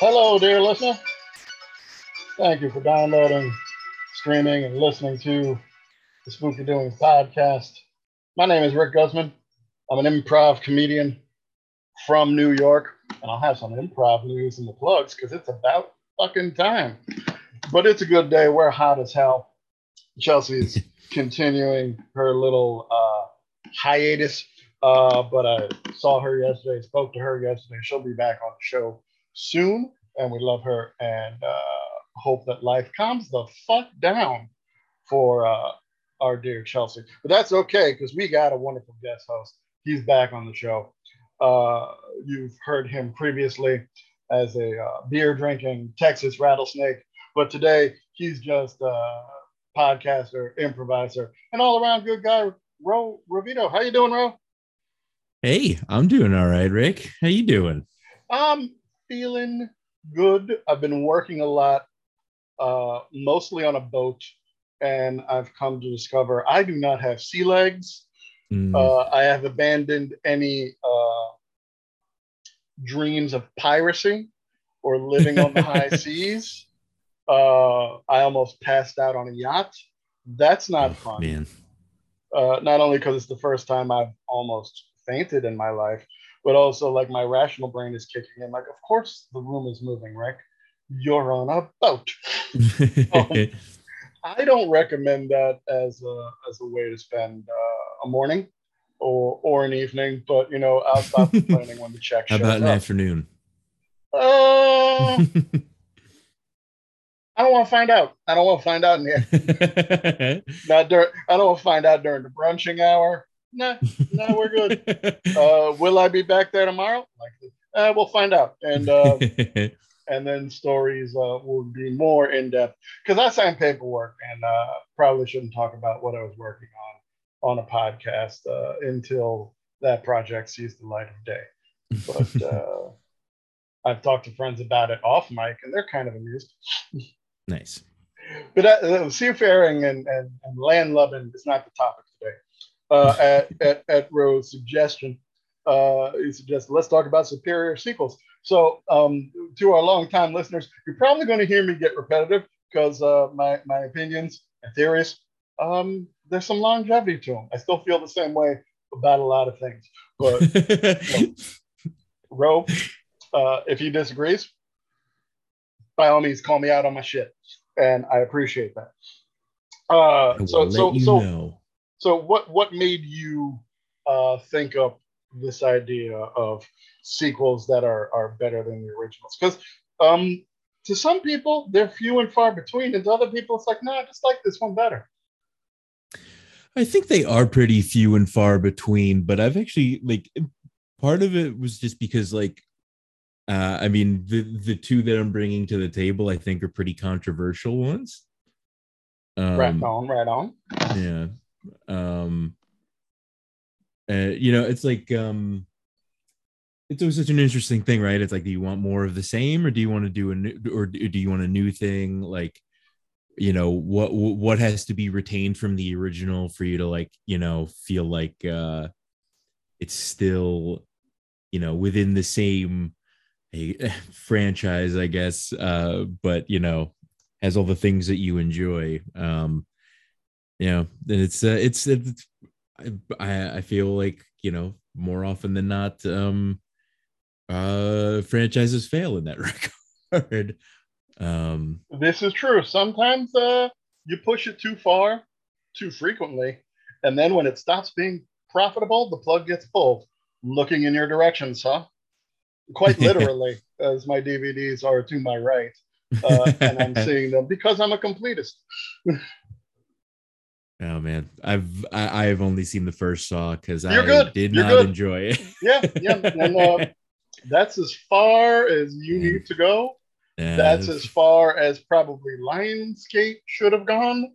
Hello, dear listener. Thank you for downloading, streaming, and listening to the Spooky Doings Podcast. My name is Rick Guzman. I'm an improv comedian from New York, and I'll have some improv news in the plugs because it's about fucking time. But it's a good day. We're hot as hell. Chelsea's continuing her little hiatus, but I saw her yesterday, spoke to her yesterday. She'll be back on the show soon, and we love her and hope that life calms the fuck down for our dear Chelsea. But that's okay, because we got a wonderful guest host. He's back on the show. You've heard him previously as a beer-drinking Texas rattlesnake, but today he's just a podcaster, improviser, and all-around good guy, Ro Rovito. How you doing, Ro? Hey, I'm doing all right, Rick. How you doing? I'm feeling good. I've been working a lot, mostly on a boat, and I've come to discover I do not have sea legs. I have abandoned any dreams of piracy or living on the high seas. I almost passed out on a yacht. That's not fun. Man. Not only because it's the first time I've almost fainted in my life, but also like my rational brain is kicking in. Like, of course the room is moving, Rick. You're on a boat. I don't recommend that as a way to spend a morning or an evening, but you know, I'll stop complaining when the check shows up. How about an afternoon? I don't want to find out. I don't want to find out in the afternoon. I don't want to find out during the brunching hour. No, we're good. Will I be back there tomorrow? Likely. We'll find out. And then stories will be more in-depth. Because I signed paperwork and probably shouldn't talk about what I was working on a podcast until that project sees the light of day. But I've talked to friends about it off mic, and they're kind of amused. Nice. But seafaring and land loving is not the topic today. At Ro's suggestion, he suggested let's talk about superior sequels. So to our longtime listeners, you're probably going to hear me get repetitive because my opinions and theories, there's some longevity to them. I still feel the same way about a lot of things. But Ro, if he disagrees, by all means, call me out on my shit, and I appreciate that. So what made you think up this idea of sequels that are better than the originals? Because to some people, they're few and far between. And to other people, it's like, no, I just like this one better. I think they are pretty few and far between. But I've actually, like, part of it was just because, like, I mean, the two that I'm bringing to the table, I think, are pretty controversial ones. Right on. Yeah. You know, it's like it's always such an interesting thing, right? It's like, do you want more of the same, or do you want to do a new thing? Like, you know, what has to be retained from the original for you to, like, you know, feel like it's still, you know, within the same franchise, I guess, but, you know, has all the things that you enjoy. You know, and it's I feel like, you know, more often than not, franchises fail in that regard. This is true. Sometimes you push it too far, too frequently, and then when it stops being profitable, the plug gets pulled. Looking in your directions, huh? Quite literally, as my DVDs are to my right, and I'm seeing them because I'm a completist. Oh man, I've only seen the first Saw because I did not enjoy it. Yeah, and that's as far as you need to go. Yeah. That's as far as probably Lionsgate should have gone.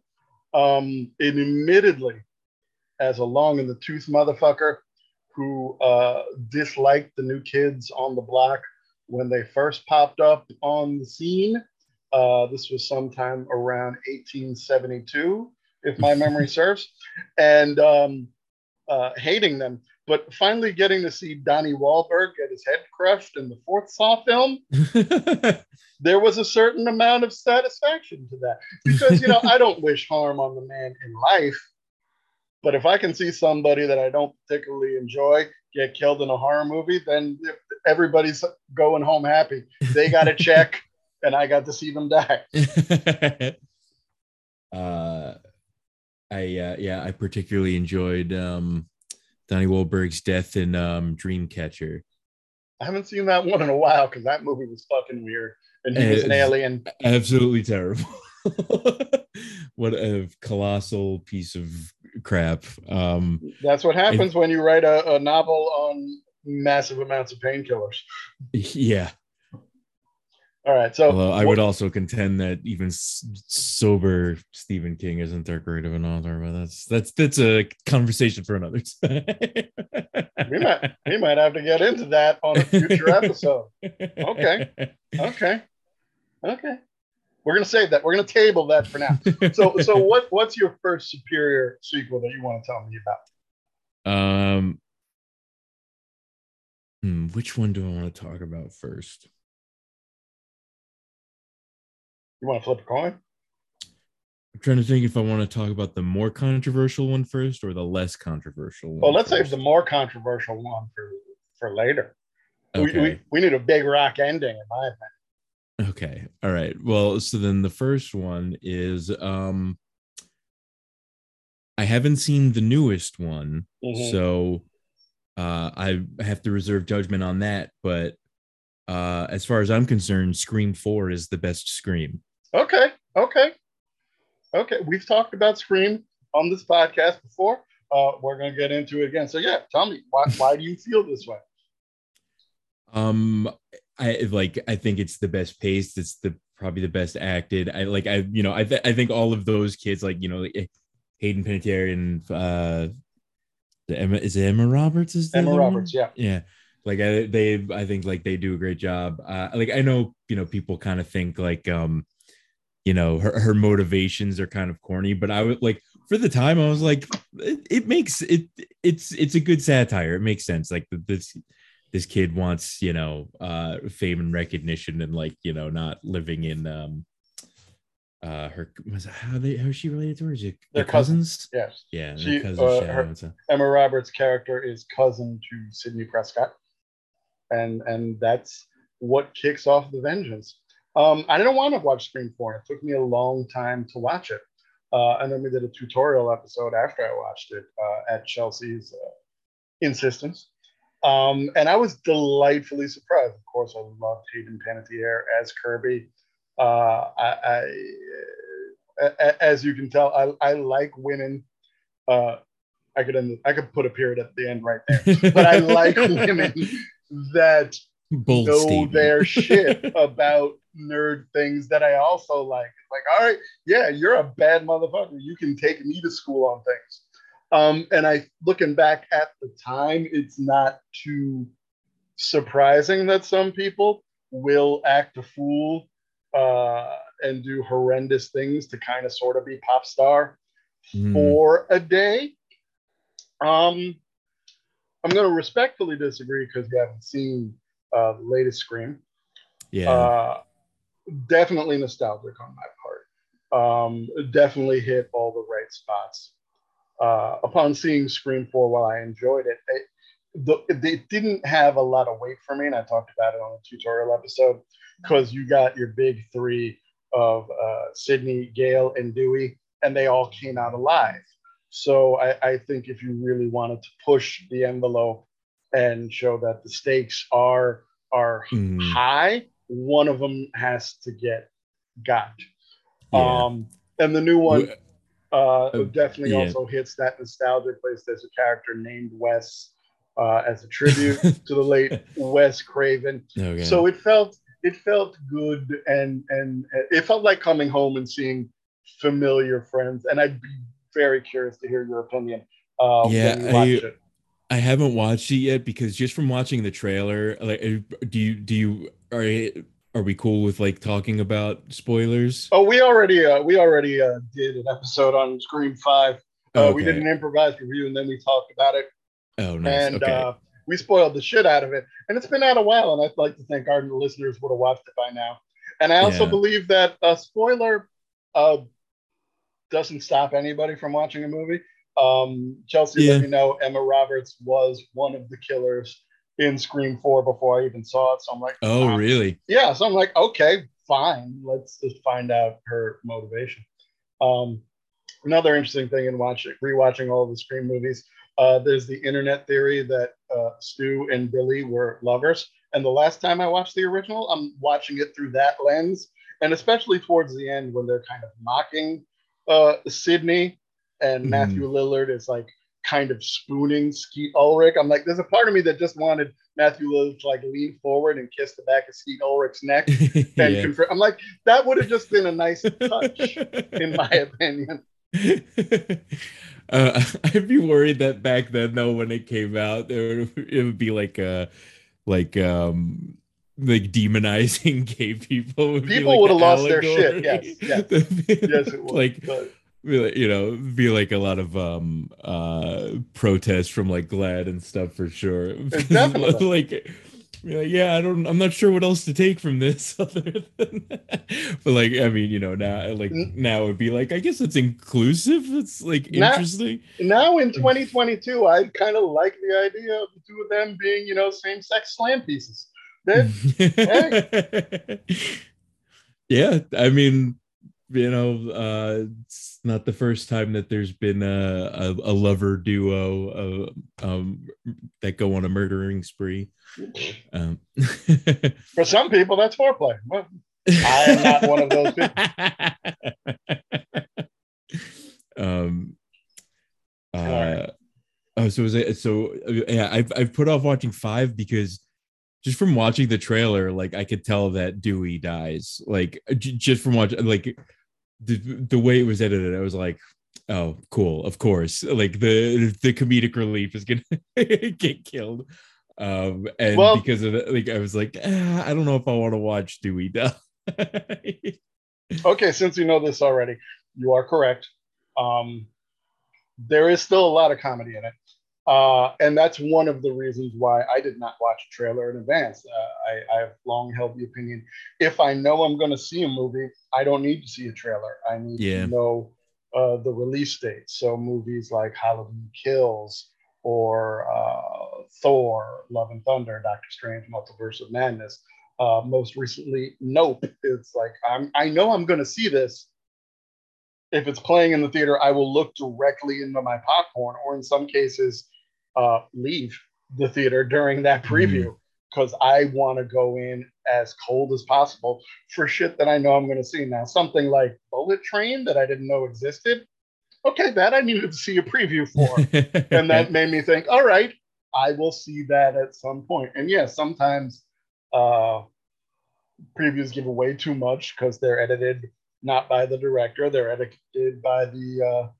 And admittedly, as a long in the tooth motherfucker who disliked the New Kids on the Block when they first popped up on the scene, this was sometime around 1872. If my memory serves, and hating them, but finally getting to see Donnie Wahlberg get his head crushed in the fourth Saw film, there was a certain amount of satisfaction to that. Because, you know, I don't wish harm on the man in life, but if I can see somebody that I don't particularly enjoy get killed in a horror movie, then everybody's going home happy. They got a check, and I got to see them die. I particularly enjoyed Donnie Wahlberg's death in Dreamcatcher. I haven't seen that one in a while because that movie was fucking weird, and he was an alien. Absolutely terrible. What a colossal piece of crap. That's what happens when you write a novel on massive amounts of painkillers. Yeah. All right, so although I would also contend that even sober Stephen King isn't that great of an author, but that's a conversation for another time. we might have to get into that on a future episode. Okay. We're gonna save that. We're gonna table that for now. So what's your first superior sequel that you want to tell me about? Which one do I want to talk about first? You want to flip a coin? I'm trying to think if I want to talk about the more controversial one first or the less controversial one. Well, let's save the more controversial one for later. Okay. We need a big rock ending, in my opinion. Okay. All right. Well, so then the first one is I haven't seen the newest one, so I have to reserve judgment on that. But as far as I'm concerned, Scream 4 is the best Scream. Okay. We've talked about Scream on this podcast before. We're going to get into it again. So yeah, tell me, why do you feel this way? I think it's the best paced. It's probably the best acted. I think all of those kids, Hayden Panettiere and Emma Roberts? Yeah. Yeah. I think they do a great job. I know, people kind of think her motivations are kind of corny, but I would for the time I was it's a good satire. It makes sense. This kid wants, fame and recognition and not living in, how is she related to her? Is it their cousins? Yes. Yeah. She, Emma Roberts' character is cousin to Sydney Prescott. And that's what kicks off the vengeance. I didn't want to watch Scream 4. It took me a long time to watch it. And then we did a tutorial episode after I watched it at Chelsea's insistence. And I was delightfully surprised. Of course, I loved Hayden Panettiere as Kirby. As you can tell, I like women. I could put a period at the end right there. But I like women that Bold know statement. Their shit about nerd things that I also like. Like, all right, yeah, you're a bad motherfucker. You can take me to school on things. And looking back at the time, it's not too surprising that some people will act a fool and do horrendous things to kind of sort of be pop star for a day. I'm going to respectfully disagree because you haven't seen the latest Scream. Yeah. Definitely nostalgic on my part. Definitely hit all the right spots. Upon seeing Scream 4, while I enjoyed it, they didn't have a lot of weight for me, and I talked about it on the tutorial episode, because you got your big three of Sydney, Gale, and Dewey, and they all came out alive. So I think if you really wanted to push the envelope and show that the stakes are high, one of them has to get got. Yeah. And the new one definitely also hits that nostalgic place. There's a character named Wes as a tribute to the late Wes Craven. Okay. So it felt good, and it felt like coming home and seeing familiar friends. And I'd be very curious to hear your opinion. When you watch it. I haven't watched it yet because just from watching the trailer, are we cool with talking about spoilers? Oh, we already did an episode on Scream 5. Okay. We did an improvised review, and then we talked about it. Oh, nice. And we spoiled the shit out of it. And it's been out a while, and I'd like to think our listeners would have watched it by now. And I also believe that a spoiler doesn't stop anybody from watching a movie. Chelsea let me know Emma Roberts was one of the killers in Scream 4 before I even saw it. So I'm like, oh, really? Yeah. So I'm like, okay, fine. Let's just find out her motivation. Another interesting thing in rewatching all of the Scream movies, there's the internet theory that Stu and Billy were lovers. And the last time I watched the original, I'm watching it through that lens. And especially towards the end when they're kind of mocking Sydney and Matthew Lillard is like kind of spooning Skeet Ulrich. I'm like, there's a part of me that just wanted Matthew Lillard to like lean forward and kiss the back of Skeet Ulrich's neck. And I'm like, that would have just been a nice touch, in my opinion. I'd be worried that back then, though, when it came out, it would be like demonizing gay people. People would have lost their shit. Yes, yes, it would. Be like a lot of protests from like GLAAD and stuff for sure. Definitely. I'm not sure what else to take from this other than that. But like, I mean, you know, now it would be like, I guess it's inclusive. It's like interesting. Now in 2022, I kind of like the idea of the two of them being, you know, same-sex slam pieces. Yeah, I mean, you know, it's not the first time that there's been a lover duo that go on a murdering spree. For some people, that's foreplay. Well, I am not one of those people. I've put off watching 5 because just from watching the trailer, like I could tell that Dewey dies. Like just from watching, like the way it was edited, I was like, "Oh, cool, of course." Like the comedic relief is gonna get killed, because of that, like I was like, I don't know if I want to watch Dewey die. Okay, since you know this already, you are correct. There is still a lot of comedy in it. And that's one of the reasons why I did not watch a trailer in advance. I've long held the opinion, if I know I'm going to see a movie, I don't need to see a trailer. I need to know the release date. So movies like Halloween Kills or Thor, Love and Thunder, Doctor Strange, Multiverse of Madness. Most recently, Nope. It's like, I know I'm going to see this. If it's playing in the theater, I will look directly into my popcorn, or in some cases, leave the theater during that preview because I want to go in as cold as possible for shit that I know I'm going to see. Now, something like Bullet Train that I didn't know existed, okay, that I needed to see a preview for. And that made me think, all right, I will see that at some point. And yeah, sometimes previews give away too much because they're edited not by the director, they're edited by the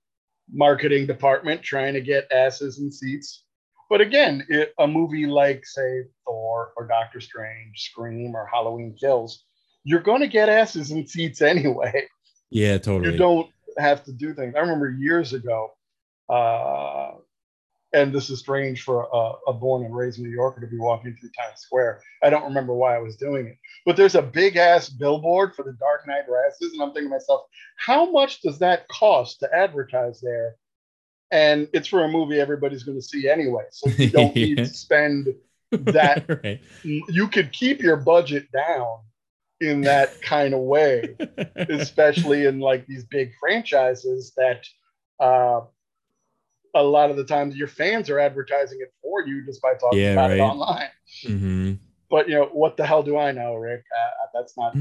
marketing department trying to get asses in seats. But again, a movie like, say, Thor or Doctor Strange, Scream or Halloween Kills, you're going to get asses in seats anyway. Yeah, totally. You don't have to do things. I remember years ago, and this is strange for a born and raised New Yorker to be walking through Times Square. I don't remember why I was doing it. But there's a big-ass billboard for the Dark Knight Rises, and I'm thinking to myself, how much does that cost to advertise there? And it's for a movie everybody's going to see anyway, so you don't need to spend that. Right. You could keep your budget down in that kind of way, especially in like these big franchises that a lot of the times your fans are advertising it for you just by talking about it online. Mm-hmm. But you know, what the hell do I know, Rick? That's not,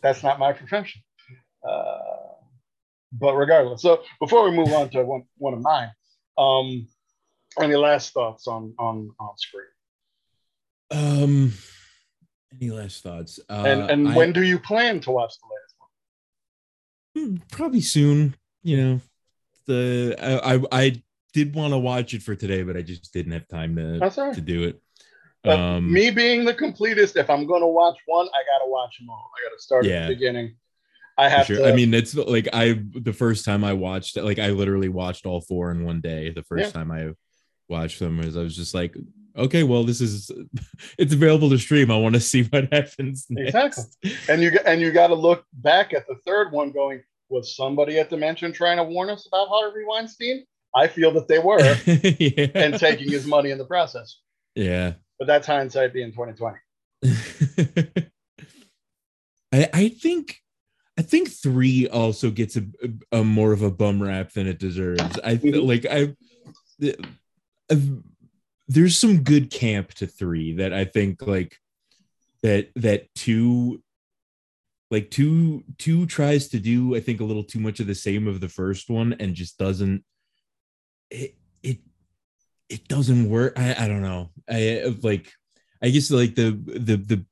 that's not my profession. But regardless, so before we move on to one of mine, any last thoughts on Scream? Any last thoughts? And when do you plan to watch the latest one? Probably soon, you know. I did want to watch it for today, but I just didn't have time to do it. Me being the completist, if I'm going to watch one, I got to watch them all. I got to start at the beginning. I have sure. I mean, it's like the first time I watched, like, I literally watched all four in one day. The first time I watched them is I was just like, okay, well, it's available to stream. I want to see what happens next. Exactly. And you got to look back at the third one going, was somebody at the mansion trying to warn us about Harvey Weinstein? I feel that they were and taking his money in the process. Yeah. But that's hindsight being 2020. I think 3 also gets a more of a bum rap than it deserves. I feel like there's some good camp to 3 that I think like that 2 like 2 tries to do, I think, a little too much of the same of the first one and just doesn't it doesn't work. I don't know. I guess the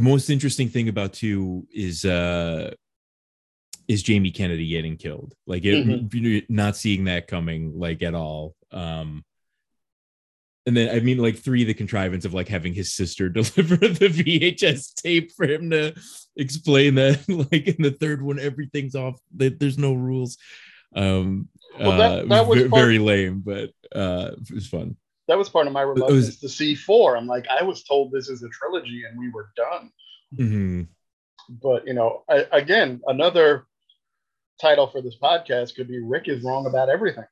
most interesting thing about 2 is Jamie Kennedy getting killed. Like not seeing that coming like at all. And then, I mean, like 3, the contrivance of like having his sister deliver the VHS tape for him to explain that, like in the third one, everything's off. There's no rules. That was very lame, but it was fun. That was part of my reluctance to see 4. I'm like, I was told this is a trilogy and we were done. Mm-hmm. But, you know, again, another title for this podcast could be Rick is wrong about everything.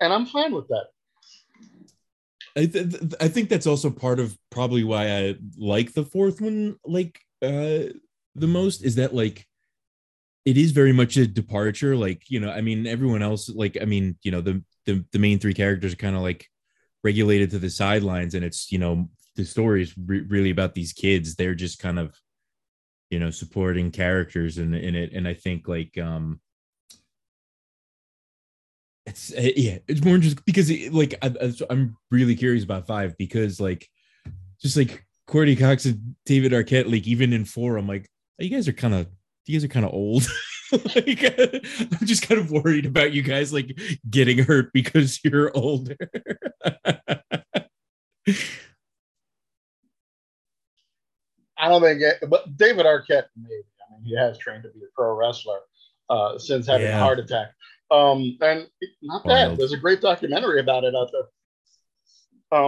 And I'm fine with that. I think that's also part of probably why I like the fourth one like the most, is that like it is very much a departure. Like, you know, I mean, everyone else, like, I mean, you know, the main 3 characters are kind of like relegated to the sidelines, and it's, you know, the story is really about these kids. They're just kind of, you know, supporting characters in it. And I think like it's more interesting because like I'm really curious about 5 because like just like Courtney Cox and David Arquette, like even in 4, I'm like, oh, you guys are kind of old. Like, I'm just kind of worried about you guys like getting hurt because you're older. I don't think it, but David Arquette, maybe. I mean, he has trained to be a pro wrestler since having a heart attack. And not bad. There's a great documentary about it out there.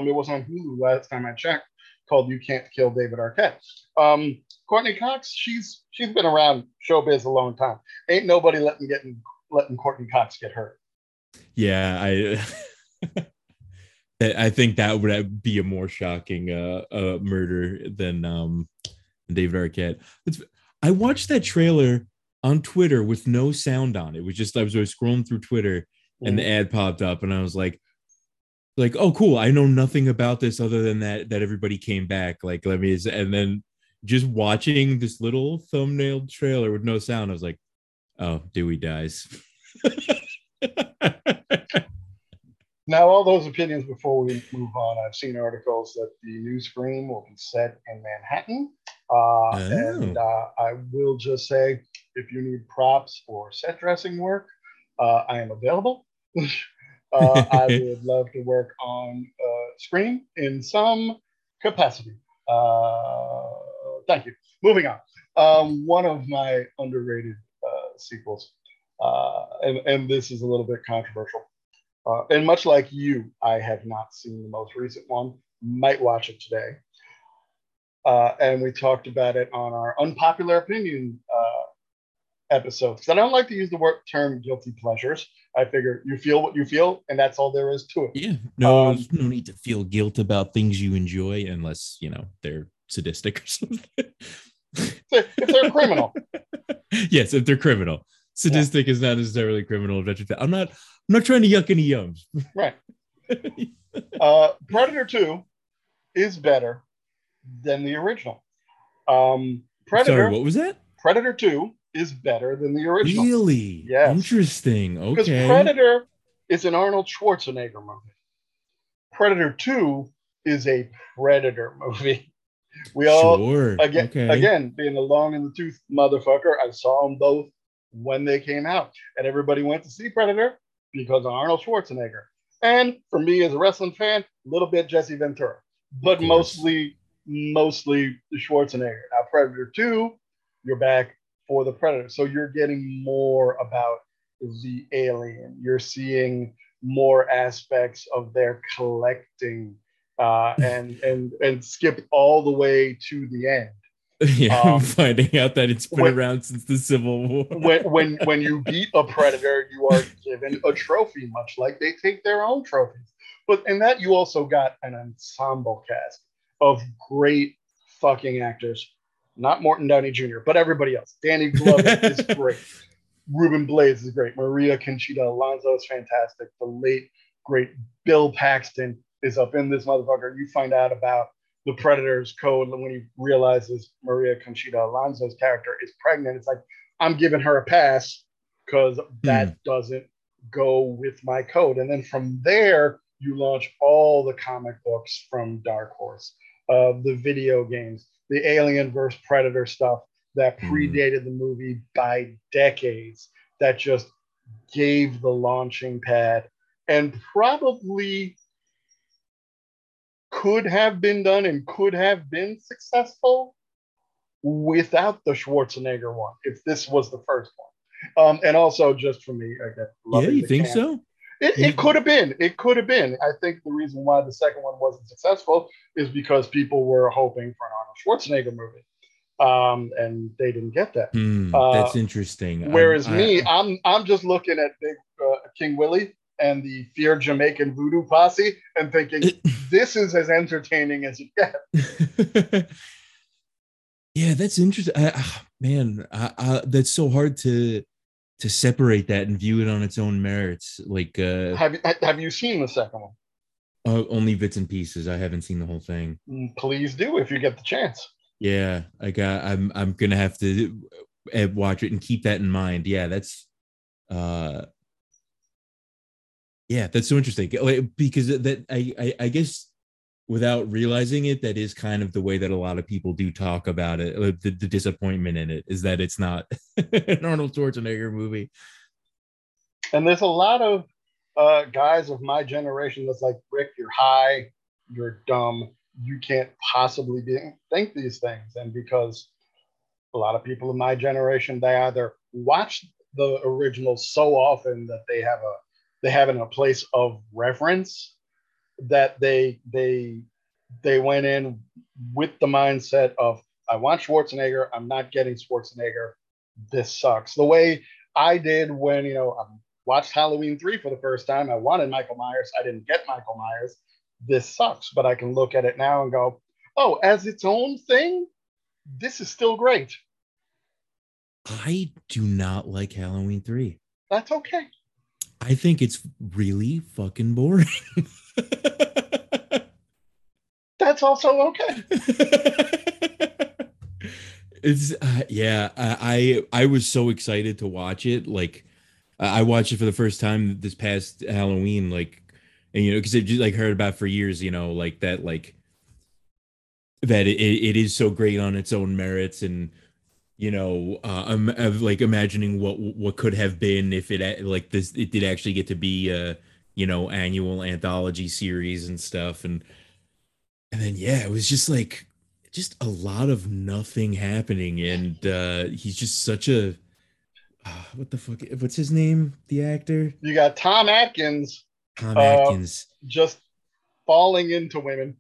It was on Hulu last time I checked, called "You Can't Kill David Arquette." Courtney Cox, she's been around showbiz a long time. Ain't nobody letting Courtney Cox get hurt. Yeah, I think that would be a more shocking murder than David Arquette. I watched that trailer on Twitter with no sound on. It was just, I was scrolling through Twitter and the ad popped up and I was like, oh, cool. I know nothing about this other than that everybody came back. Like, let me, and then just watching this little thumbnail trailer with no sound, I was like, oh, Dewey dies. Now, all those opinions before we move on, I've seen articles that the new Scream will be set in Manhattan. And I will just say, if you need props or set dressing work, I am available. I would love to work on Scream in some capacity. Thank you. Moving on. One of my underrated sequels, and this is a little bit controversial. And much like you, I have not seen the most recent one. Might watch it today. And we talked about it on our unpopular opinion episode. Because I don't like to use the term guilty pleasures. I figure you feel what you feel, and that's all there is to it. Yeah, there's no need to feel guilt about things you enjoy unless, you know, they're sadistic or something. If they're criminal. Yes, if they're criminal. Sadistic is not necessarily criminal. I'm not trying to yuck any yums. Right. Predator 2 is better than the original. Predator. Sorry, what was that? Predator 2 is better than the original. Really? Yeah. Interesting. Okay. Because Predator is an Arnold Schwarzenegger movie. Predator 2 is a Predator movie. We all again being a long in the tooth motherfucker. I saw them both when they came out, and everybody went to see Predator because of Arnold Schwarzenegger. And for me as a wrestling fan, a little bit Jesse Ventura, but mostly mostly Schwarzenegger. Now, Predator 2, you're back for the Predator. So you're getting more about the alien. You're seeing more aspects of their collecting and skip all the way to the end. Yeah, finding out that it's been around since the Civil War. When you beat a predator, you are given a trophy, much like they take their own trophies. But in that, you also got an ensemble cast of great fucking actors. Not Morton Downey Jr., but everybody else. Danny Glover is great. Ruben Blades is great. Maria Conchita Alonso is fantastic. The late, great Bill Paxton is up in this motherfucker. You find out about the Predator's code when he realizes Maria Conchita Alonso's character is pregnant. It's like, I'm giving her a pass because that doesn't go with my code. And then from there, you launch all the comic books from Dark Horse, the video games, the Alien vs. Predator stuff that predated the movie by decades, that just gave the launching pad and probably could have been done and could have been successful without the Schwarzenegger one, if this was the first one. And also just for me, I love it. You think so? It could have been. It could have been. I think the reason why the second one wasn't successful is because people were hoping for an Arnold Schwarzenegger movie. And they didn't get that. That's interesting. Whereas I'm just looking at Big King Willie and the Fear Jamaican Voodoo Posse and thinking, this is as entertaining as you get. Yeah, that's interesting. Man, that's so hard to separate that and view it on its own merits. Like, have you seen the second one? Only bits and pieces. I haven't seen the whole thing. Please do if you get the chance. Yeah, I'm gonna have to watch it and keep that in mind. Yeah, that's so interesting because that I guess without realizing it, that is kind of the way that a lot of people do talk about it. The disappointment in it is that it's not an Arnold Schwarzenegger movie. And there's a lot of guys of my generation that's like, Rick, you're high, you're dumb. You can't possibly think these things. And because a lot of people in my generation, they either watch the original so often that they have it in a place of reverence that they went in with the mindset of, I want Schwarzenegger, I'm not getting Schwarzenegger, this sucks. The way I did when, I watched Halloween 3 for the first time, I wanted Michael Myers, I didn't get Michael Myers. This sucks, but I can look at it now and go, oh, as its own thing, this is still great. I do not like Halloween 3. That's okay. I think it's really fucking boring. That's also okay. It's I was so excited to watch it. Like, I watched it for the first time this past Halloween, like, and, because I've just heard about for years, that it is so great on its own merits, and imagining what could have been if it it did actually get to be a annual anthology series and stuff, and then it was just a lot of nothing happening, and he's just such a what the fuck? What's his name? The actor? You got Tom Atkins. Tom Atkins just falling into women.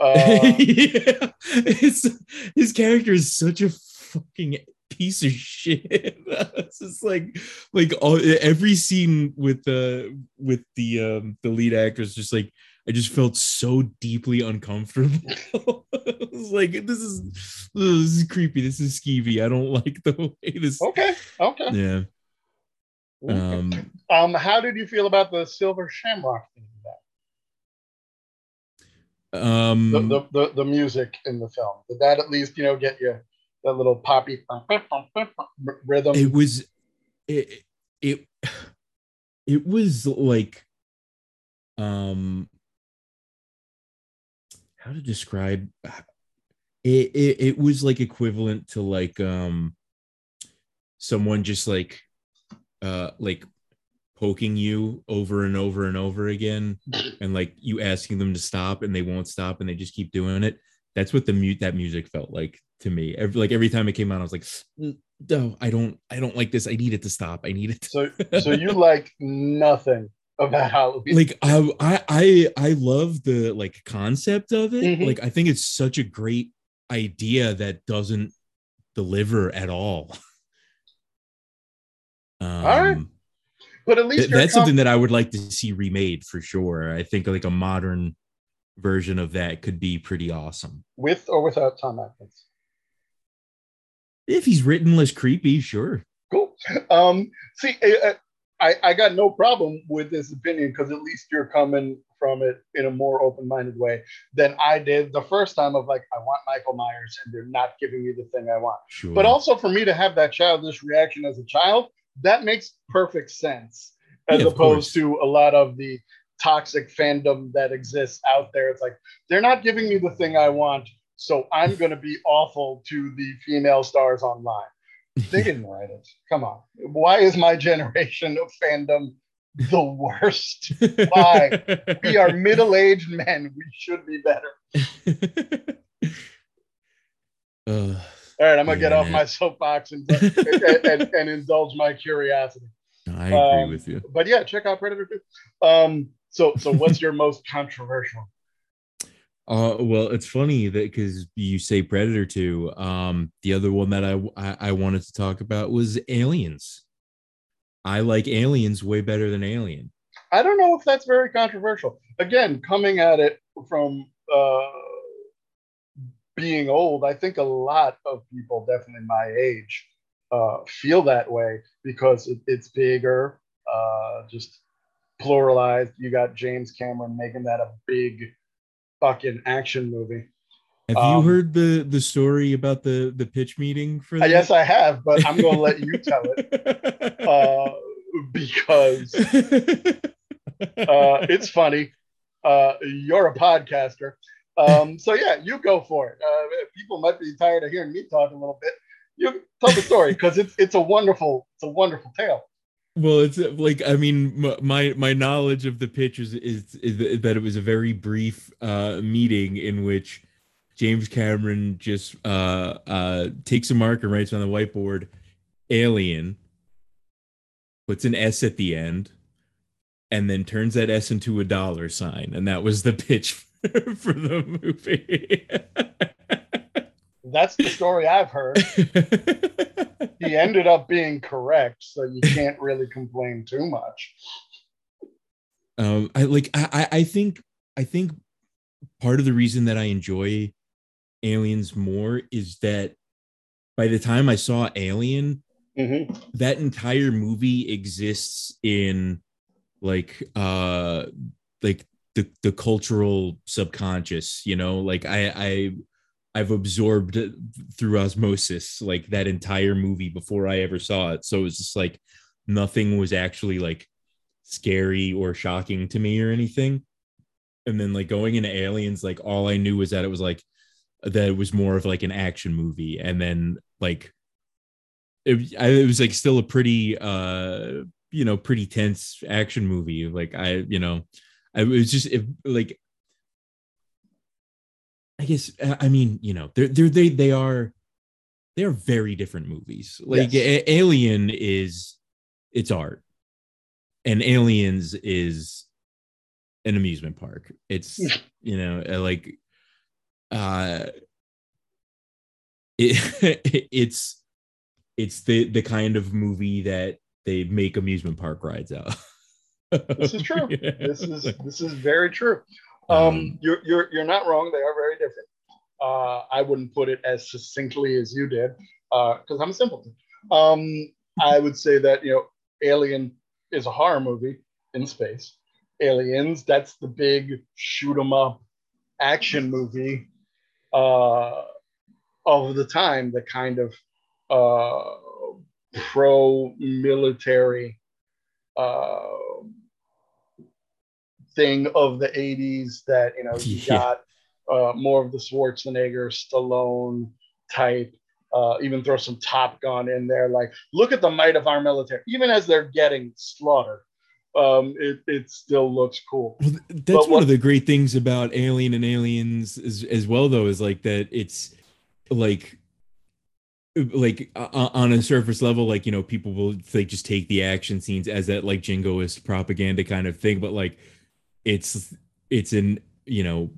Yeah. His character is such a fucking piece of shit. It's just every scene with the lead actress, just I just felt so deeply uncomfortable. It was this is creepy. This is skeevy. I don't like the way this. Okay. Yeah. How did you feel about the Silver Shamrock thing? The music in the film, did that at least get you that little poppy rhythm? It was it was how to describe it. It was equivalent to someone just poking you over and over and over again, and you asking them to stop and they won't stop and they just keep doing it. That's what that music felt like to me. Every time it came out, I was like, no, I don't like this. I need it to stop. I need it to. So you like nothing about Halloween? Like I love the concept of it. Mm-hmm. Like I think it's such a great idea that doesn't deliver at all. All right. But at least that's something that I would like to see remade for sure. I think like a modern version of that could be pretty awesome. With or without Tom Atkins? If he's written less creepy, sure. Cool. See, I got no problem with this opinion because at least you're coming from it in a more open-minded way than I did the first time of I want Michael Myers and they're not giving me the thing I want. Sure. But also for me to have that childish reaction as a child, that makes perfect sense as opposed to a lot of the toxic fandom that exists out there. It's like, they're not giving me the thing I want, so I'm going to be awful to the female stars online. They didn't write it. Come on. Why is my generation of fandom the worst? Why? We are middle-aged men. We should be better. All right, I'm going to get off my soapbox and indulge my curiosity. I agree with you. But yeah, check out Predator 2. So what's your most controversial? Well, it's funny that because you say Predator 2. The other one that I wanted to talk about was Aliens. I like Aliens way better than Alien. I don't know if that's very controversial. Again, coming at it from... being old, I think a lot of people, definitely my age, feel that way because it's bigger, just pluralized. You got James Cameron making that a big fucking action movie. Have you heard the story about the pitch meeting for that? Yes, I have, but I'm going to let you tell it because it's funny. You're a podcaster. So yeah, you go for it. People might be tired of hearing me talk a little bit. You tell the story because it's a wonderful tale. Well, it's my knowledge of the pitch is that it was a very brief meeting in which James Cameron just takes a mark and writes on the whiteboard Alien, puts an S at the end, and then turns that S into a $sign, and that was the pitch for the movie. That's the story I've heard. He ended up being correct, so you can't really complain too much. I think part of the reason that I enjoy Aliens more is that by the time I saw Alien, mm-hmm. that entire movie exists in the cultural subconscious, I've absorbed through osmosis, that entire movie before I ever saw it. So it's just nothing was actually scary or shocking to me or anything. And then going into Aliens, all I knew was that it was that it was more of an action movie. And then it was still a pretty, pretty tense action movie. It was just they are very different movies. Yes. Alien is it's art, and Aliens is an amusement park. It's it's the kind of movie that they make amusement park rides out of. This is true. This is very true. You're not wrong. They are very different. I wouldn't put it as succinctly as you did, because I'm a simpleton. I would say that Alien is a horror movie in space. Aliens, that's the big shoot 'em up action movie of the time. The kind of pro-military thing of the 80s that got more of the Schwarzenegger, Stallone type, even throw some Top Gun in there, look at the might of our military even as they're getting slaughtered. it still looks cool. Well, that's one of the great things about Alien and Aliens as well, though, is like that it's like on a surface level, like, you know, people will just take the action scenes as that like jingoist propaganda kind of thing, but like it's an, you know,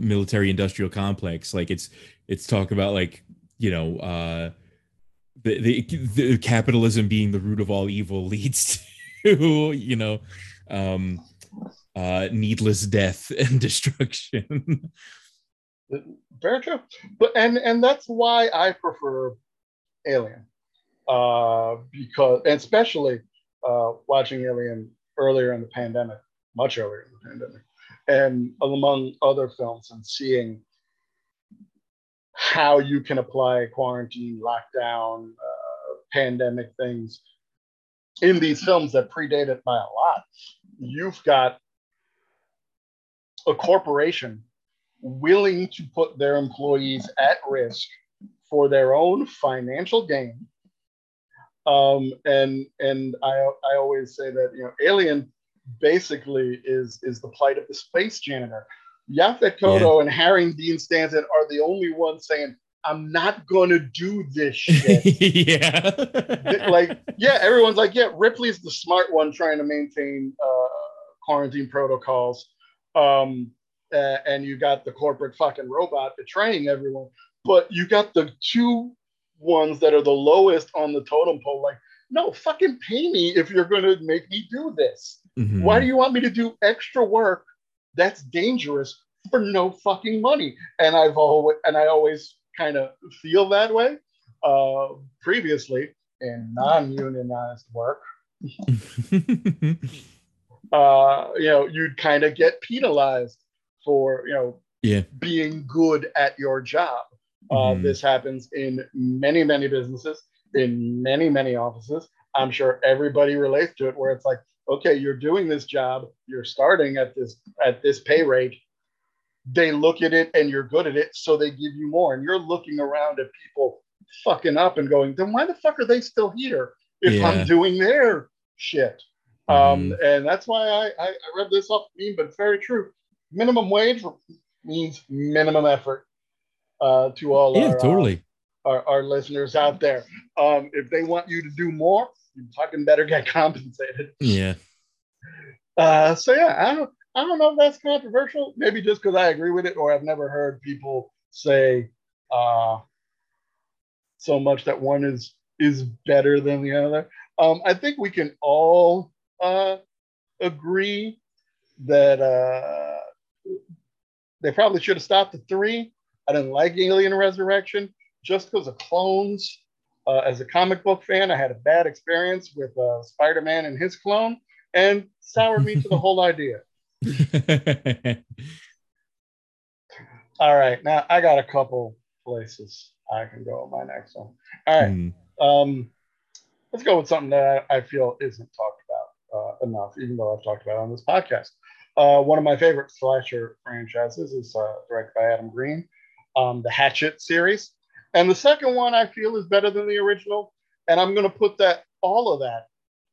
military industrial complex. Like it's talk about like, you know, the capitalism being the root of all evil leads to, you know, needless death and destruction. Very true. But and that's why I prefer Alien, because, and especially watching Alien earlier in the pandemic, much earlier in the pandemic, and among other films, and seeing how you can apply quarantine, lockdown, pandemic things in these films that predate it by a lot. You've got a corporation willing to put their employees at risk for their own financial gain. And I always say that, you know, Alien basically is the plight of the space janitor. Yaphet Kotto and Harry Dean Stanton are the only ones saying, I'm not going to do this shit. Everyone's like, yeah, Ripley's the smart one trying to maintain quarantine protocols. And you got the corporate fucking robot betraying everyone. But you got the two ones that are the lowest on the totem pole. Like, no, fucking pay me if you're going to make me do this. Mm-hmm. Why do you want me to do extra work that's dangerous for no fucking money? And I always kind of feel that way previously in non-unionized work. You know, you'd kind of get penalized for, you know, being good at your job. This happens in many, many businesses, in many, many offices. I'm sure everybody relates to it, where it's like, okay, you're doing this job, you're starting at this pay rate. They look at it and you're good at it, so they give you more. And you're looking around at people fucking up and going, then why the fuck are they still here if I'm doing their shit? And that's why I read this off meme, but it's very true. Minimum wage means minimum effort to all our listeners out there. If they want you to do more, you fucking better get compensated. Yeah. I don't know if that's controversial. Maybe just because I agree with it, or I've never heard people say so much that one is better than the other. I think we can all agree that they probably should have stopped at 3. I didn't like Alien Resurrection just because of clones. As a comic book fan, I had a bad experience with Spider-Man and his clone, and soured me to the whole idea. All right, now I got a couple places I can go with my next one. All right, let's go with something that I feel isn't talked about enough, even though I've talked about it on this podcast. One of my favorite slasher franchises is directed by Adam Green, the Hatchet series. And the second one I feel is better than the original. And I'm going to put all of that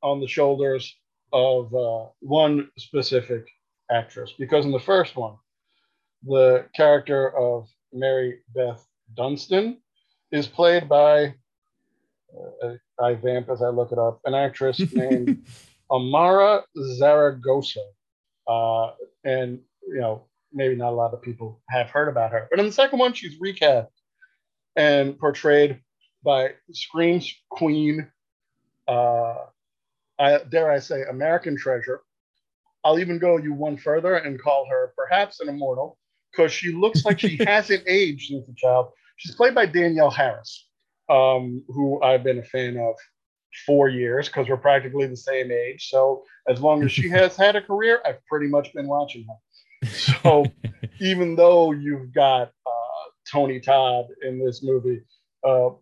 on the shoulders of one specific actress. Because in the first one, the character of Mary Beth Dunstan is played by, I vamp as I look it up, an actress named Amara Zaragoza. And, you know, maybe not a lot of people have heard about her. But in the second one, she's recast and portrayed by Scream's queen, dare I say, American treasure. I'll even go you one further and call her perhaps an immortal, because she looks like she hasn't aged since a child. She's played by Danielle Harris, who I've been a fan of for years, because we're practically the same age. So as long as she has had a career, I've pretty much been watching her. So even though you've got Tony Todd in this movie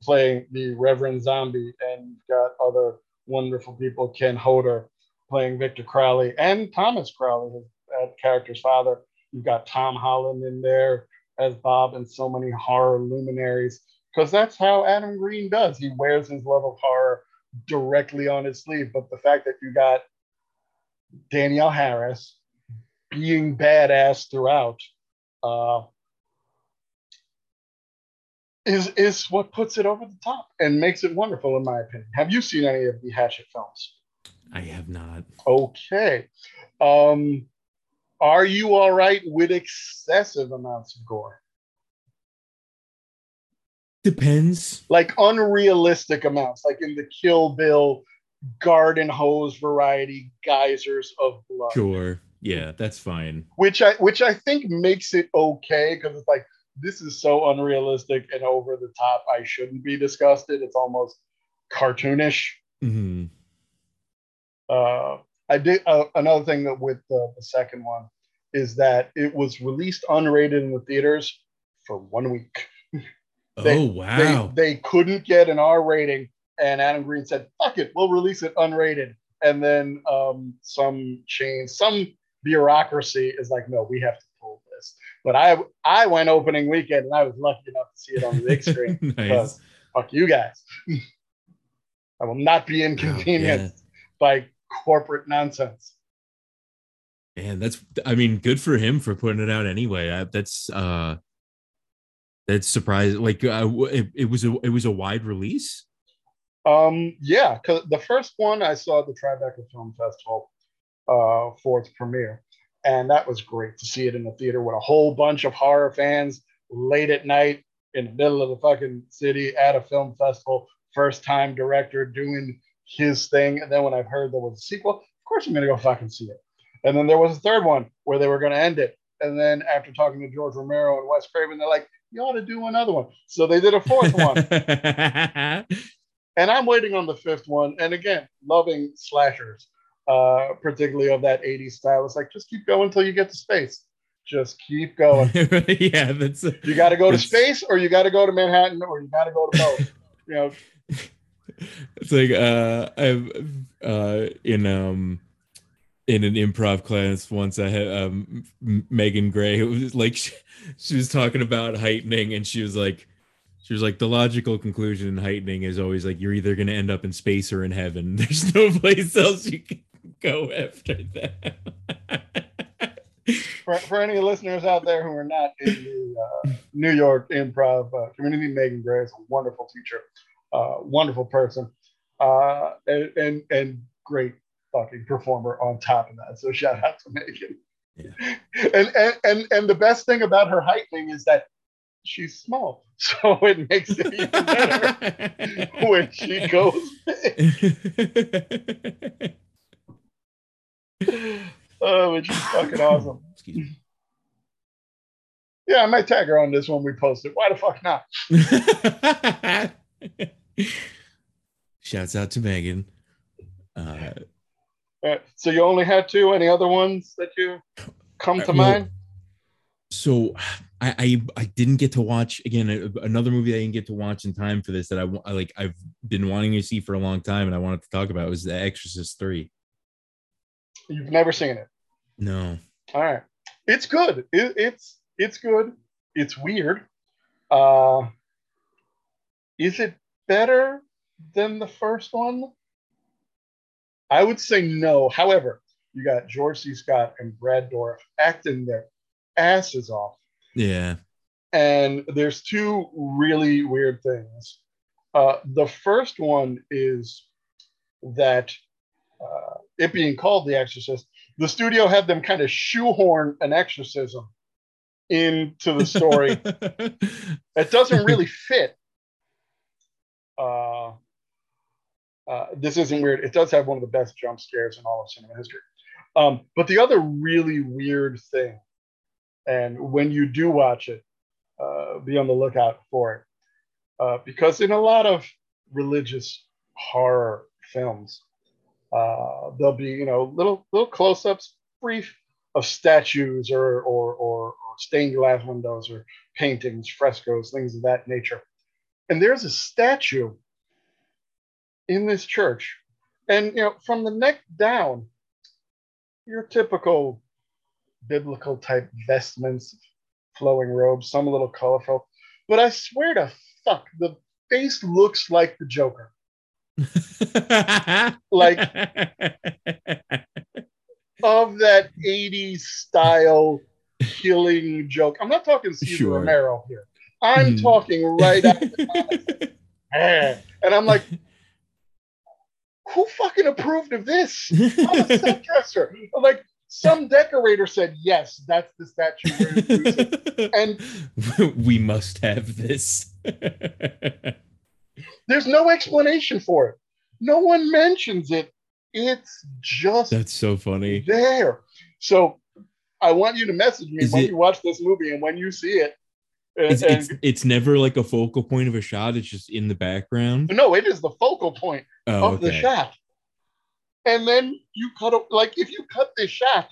playing the Reverend Zombie, and you've got other wonderful people, Ken Hodder playing Victor Crowley and Thomas Crowley, his character's father. You've got Tom Holland in there as Bob, and so many horror luminaries, because that's how Adam Green does. He wears his love of horror directly on its sleeve. But the fact that you got Danielle Harris being badass throughout is what puts it over the top and makes it wonderful, in my opinion. Have you seen any of the Hatchet films? I have not. Okay. Are you all right with excessive amounts of gore? Depends. Like unrealistic amounts, like in the Kill Bill, garden hose variety geysers of blood. Sure. Yeah, that's fine. Which I think makes it okay, because it's like, this is so unrealistic and over the top, I shouldn't be disgusted. It's almost cartoonish. Mm-hmm. I did another thing that with the second one is that it was released unrated in the theaters for 1 week. Wow. They couldn't get an R rating, and Adam Green said, fuck it, we'll release it unrated. And then some bureaucracy is like, no, we have to pull this. But I went opening weekend, and I was lucky enough to see it on the big screen. Nice. Because fuck you guys. I will not be inconvenienced by corporate nonsense. And good for him for putting it out anyway. That's surprising. Like it was a wide release. Yeah, because the first one I saw at the Tribeca Film Festival for its premiere, and that was great to see it in the theater with a whole bunch of horror fans late at night in the middle of the fucking city at a film festival. First time director doing his thing, and then when I've heard there was a sequel, of course I'm gonna go fucking see it. And then there was a third one where they were gonna end it, and then after talking to George Romero and Wes Craven, they're like, you ought to do another one. So they did a fourth one. And I'm waiting on the fifth one. And again, loving slashers, particularly of that 80s style. It's like, just keep going until you get to space. Just keep going. Yeah, that's... You got to go to space, or you got to go to Manhattan, or you got to go to both. You know, it's like in an improv class once, I had Megan Gray, who was like, she was talking about heightening, and she was like, the logical conclusion in heightening is always like, you're either going to end up in space or in heaven. There's no place else you can go after that. For any listeners out there who are not in the New York improv community, Megan Gray is a wonderful teacher, wonderful person, and great fucking performer on top of that. So shout out to Megan. Yeah. And the best thing about her heightening is that she's small, so it makes it even better when she goes big. Oh, which is fucking awesome. Excuse me. Yeah, I might tag her on this when we post it. Why the fuck not? Shouts out to Megan. So you only had two? Any other ones that you come to mind? So I didn't get to watch, again, another movie I didn't get to watch in time for this that I've been wanting to see for a long time, and I wanted to talk about, was The Exorcist 3. You've never seen it? No. All right. It's good. It's good. It's weird. Is it better than the first one? I would say no. However, you got George C. Scott and Brad Dourif acting their asses off. Yeah. And there's two really weird things. The first one is that it being called The Exorcist, the studio had them kind of shoehorn an exorcism into the story. It doesn't really fit. This isn't weird. It does have one of the best jump scares in all of cinema history. But the other really weird thing, and when you do watch it, be on the lookout for it. Because in a lot of religious horror films, there'll be, you know, little close-ups, brief, of statues or stained glass windows or paintings, frescoes, things of that nature. And there's a statue in this church, and you know, from the neck down, your typical biblical type vestments, flowing robes, some a little colorful, but I swear to fuck, the face looks like the Joker. Like, of that 80s style killing joke. I'm not talking Cesar Romero here. I'm talking right out of the box. And I'm like, who fucking approved of this? I'm a set dresser. I'm like, some decorator said, yes, that's the statue we're introducing. And we must have this. There's no explanation for it. No one mentions it. It's just that's so funny. There. So I want you to message me you watch this movie and when you see it. It's never like a focal point of a shot. It's just in the background. No, it is the focal point of the shot. And then you cut up, like if you cut this shot,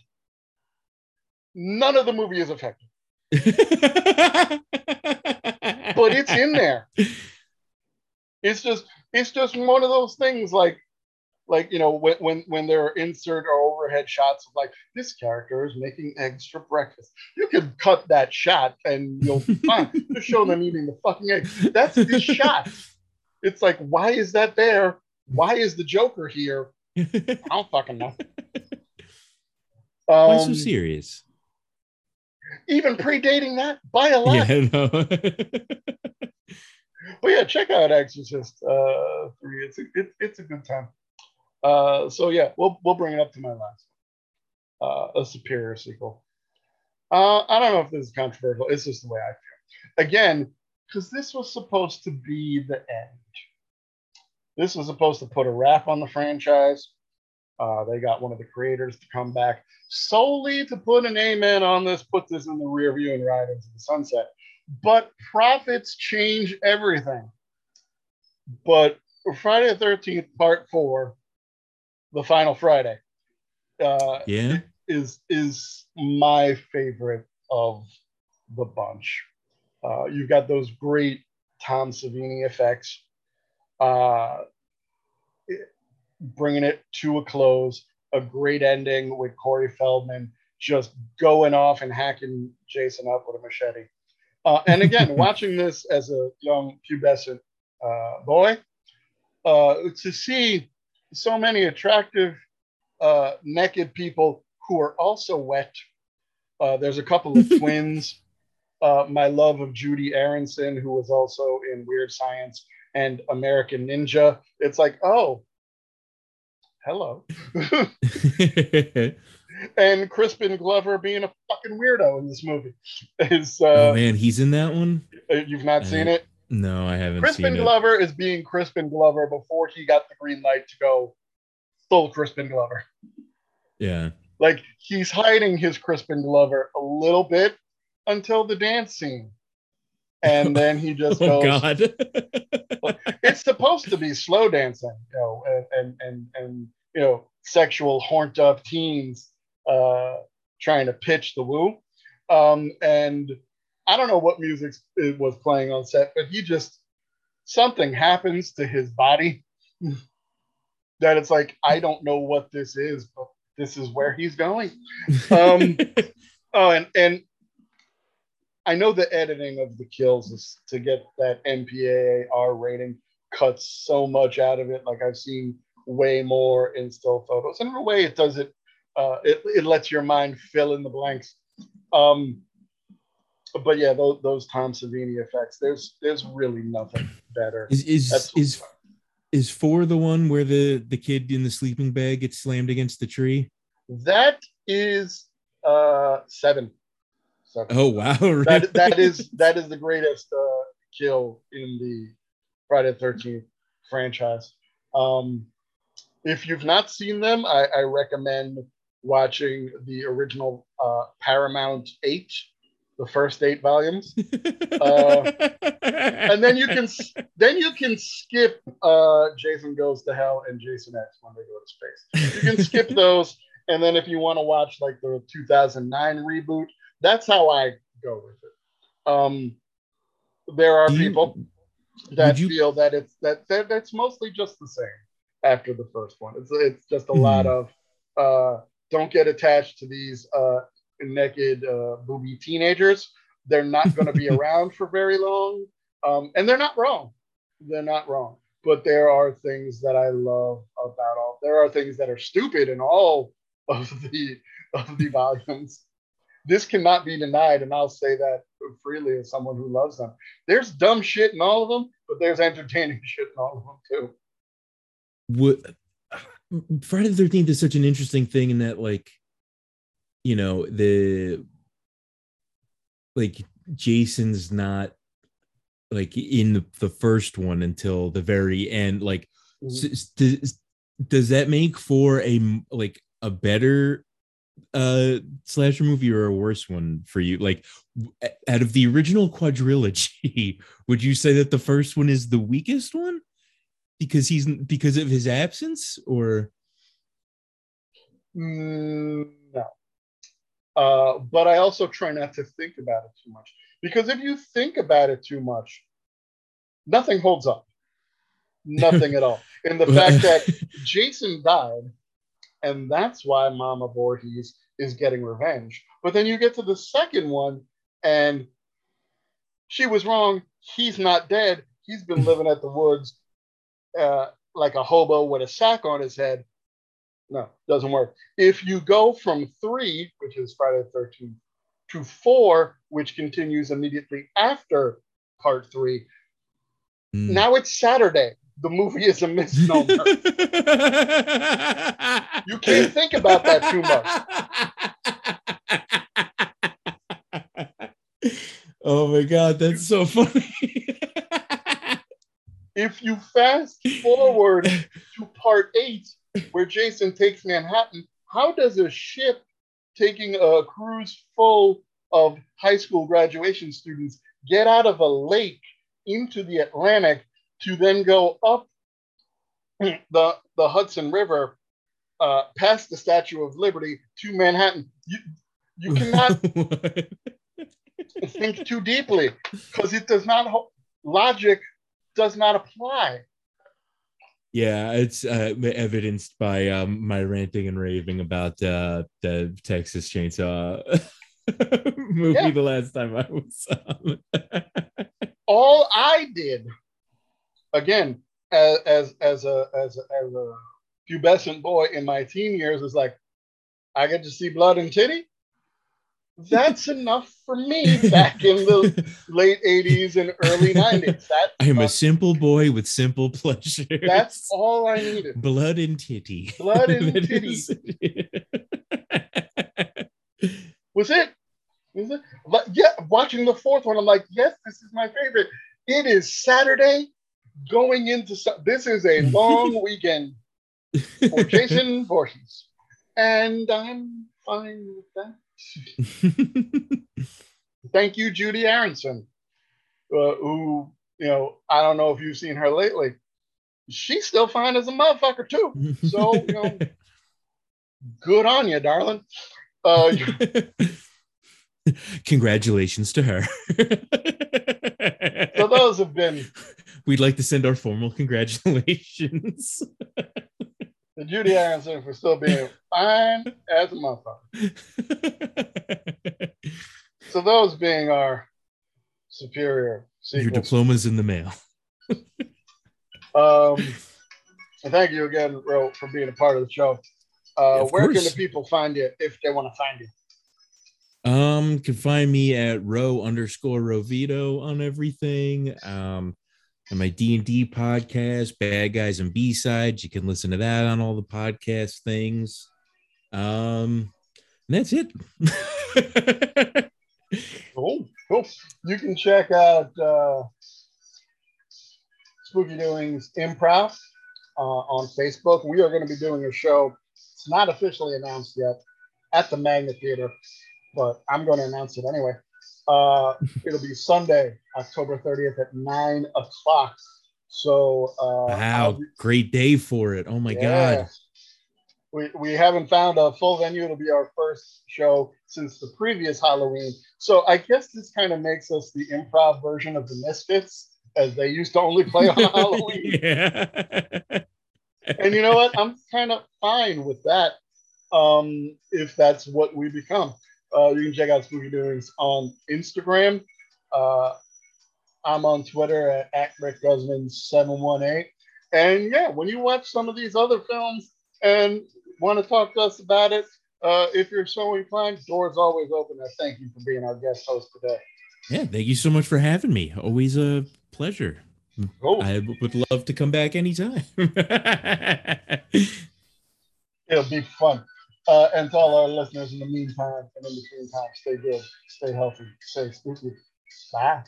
none of the movie is affected. But it's in there. It's just one of those things, like you know, when there are insert or overhead shots of like this character is making eggs for breakfast. You can cut that shot and you'll be fine. Just show them eating the fucking eggs. That's this shot. It's like, why is that there? Why is the Joker here? I don't fucking know. Why so serious? Even predating that by a lot. Yeah, no. But yeah, check out Exorcist 3. It's a good time. So yeah, we'll bring it up to my last one. A superior sequel. I don't know if this is controversial. It's just the way I feel. Again, because this was supposed to be the end. This was supposed to put a wrap on the franchise. They got one of the creators to come back solely to put an amen on this, put this in the rear view and ride into the sunset. But profits change everything. But Friday the 13th, part 4, the final Friday, is my favorite of the bunch. You've got those great Tom Savini effects, bringing it to a close. A great ending with Corey Feldman just going off and hacking Jason up with a machete. And again, watching this as a young pubescent boy, to see so many attractive naked people who are also wet. There's a couple of twins. My love of Judy Aronson, who was also in Weird Science and American Ninja. It's like, oh, hello. And Crispin Glover being a fucking weirdo in this movie. Oh man, he's in that one? You've not seen it? No, I haven't seen it. Crispin Glover is being Crispin Glover before he got the green light to go full Crispin Glover. Yeah. Like, he's hiding his Crispin Glover a little bit until the dance scene. And then he just goes... Oh, God. It's supposed to be slow dancing, you know, and you know, sexual horned-up teens trying to pitch the woo. And I don't know what music it was playing on set, but he just, something happens to his body that it's like, I don't know what this is, but this is where he's going. And I know the editing of the kills is to get that MPAA-R rating cuts so much out of it. Like, I've seen way more in still photos, and in a way it does it. It lets your mind fill in the blanks. But yeah, those Tom Savini effects. There's really nothing better. Is 4 the one where the kid in the sleeping bag gets slammed against the tree? That is 7. Oh wow! Really? That is the greatest kill in the Friday the 13th franchise. If you've not seen them, I recommend watching the original Paramount 8, the first 8 volumes, and then you can skip Jason Goes to Hell and Jason X when they go to space. You can skip those, and then if you want to watch like the 2009 reboot, that's how I go with it. There are people that feel that it's that's mostly just the same. After the first one, it's just a lot of don't get attached to these naked booby teenagers. They're not going to be around for very long, and they're not wrong. But there are things that I love about all. There are things that are stupid in all of the volumes. This cannot be denied, and I'll say that freely as someone who loves them. There's dumb shit in all of them, but there's entertaining shit in all of them too. Friday the 13th is such an interesting thing in that, like, you know, the like Jason's not like in the first one until the very end. Like, does that make for a better slasher movie or a worse one for you? Like, out of the original quadrilogy, would you say that the first one is the weakest one because of his absence, or? No. But I also try not to think about it too much, because if you think about it too much, nothing holds up. Nothing at all. And the fact that Jason died, and that's why Mama Voorhees is getting revenge. But then you get to the second one, and she was wrong. He's not dead. He's been living at the woods like a hobo with a sack on his head. No, doesn't work. If you go from 3, which is Friday the 13th, to 4, which continues immediately after part 3, now it's Saturday. The movie is a misnomer. You can't think about that too much. Oh my God, that's so funny. If you fast forward to part 8, where Jason takes Manhattan, how does a ship taking a cruise full of high school graduation students get out of a lake into the Atlantic to then go up the Hudson River, past the Statue of Liberty to Manhattan? You cannot think too deeply, because it does not, logic does not apply. Yeah, it's evidenced by my ranting and raving about the Texas Chainsaw movie the last time I was on. All I did, again, as a pubescent boy in my teen years, was like, I get to see blood and titty. That's enough for me back in the late 80s and early 90s. I am a simple boy with simple pleasures. That's all I needed. Blood and titty. Blood and titty. Was it? But yeah, watching the fourth one, I'm like, yes, this is my favorite. It is Saturday going into... This is a long weekend for Jason Voorhees. And I'm fine with that. Thank you, Judy Aronson, who, you know, I don't know if you've seen her lately. She's still fine as a motherfucker too. So, you know, good on you, darling. Congratulations to her. So those have been. We'd like to send our formal congratulations. The Judy Aronson for still being fine as a motherfucker. So those being our superior sequels. Your diploma's in the mail. And thank you again, Ro, for being a part of the show. Where can the people find you if they want to find you? Can find me at Ro_Rovito on everything. And my D&D podcast, Bad Guys and B-Sides. You can listen to that on all the podcast things. And that's it. Cool. You can check out Spooky Doings Improv on Facebook. We are going to be doing a show. It's not officially announced yet at the Magna Theater, but I'm going to announce it anyway. It'll be Sunday, October 30th at 9:00. So, wow, great day for it. Oh my God. We haven't found a full venue. It'll be our first show since the previous Halloween. So I guess this kind of makes us the improv version of the Misfits, as they used to only play on Halloween. And you know what? I'm kind of fine with that. If that's what we become. You can check out Spooky Doings on Instagram. I'm on Twitter at Rick Guzman 718. And yeah, when you watch some of these other films and want to talk to us about it, if you're so inclined, doors always open. I thank you for being our guest host today. Yeah, thank you so much for having me. Always a pleasure. Oh. I would love to come back anytime. It'll be fun. And to all our listeners in the meantime, and in between time, stay good, stay healthy, stay spooky. Bye.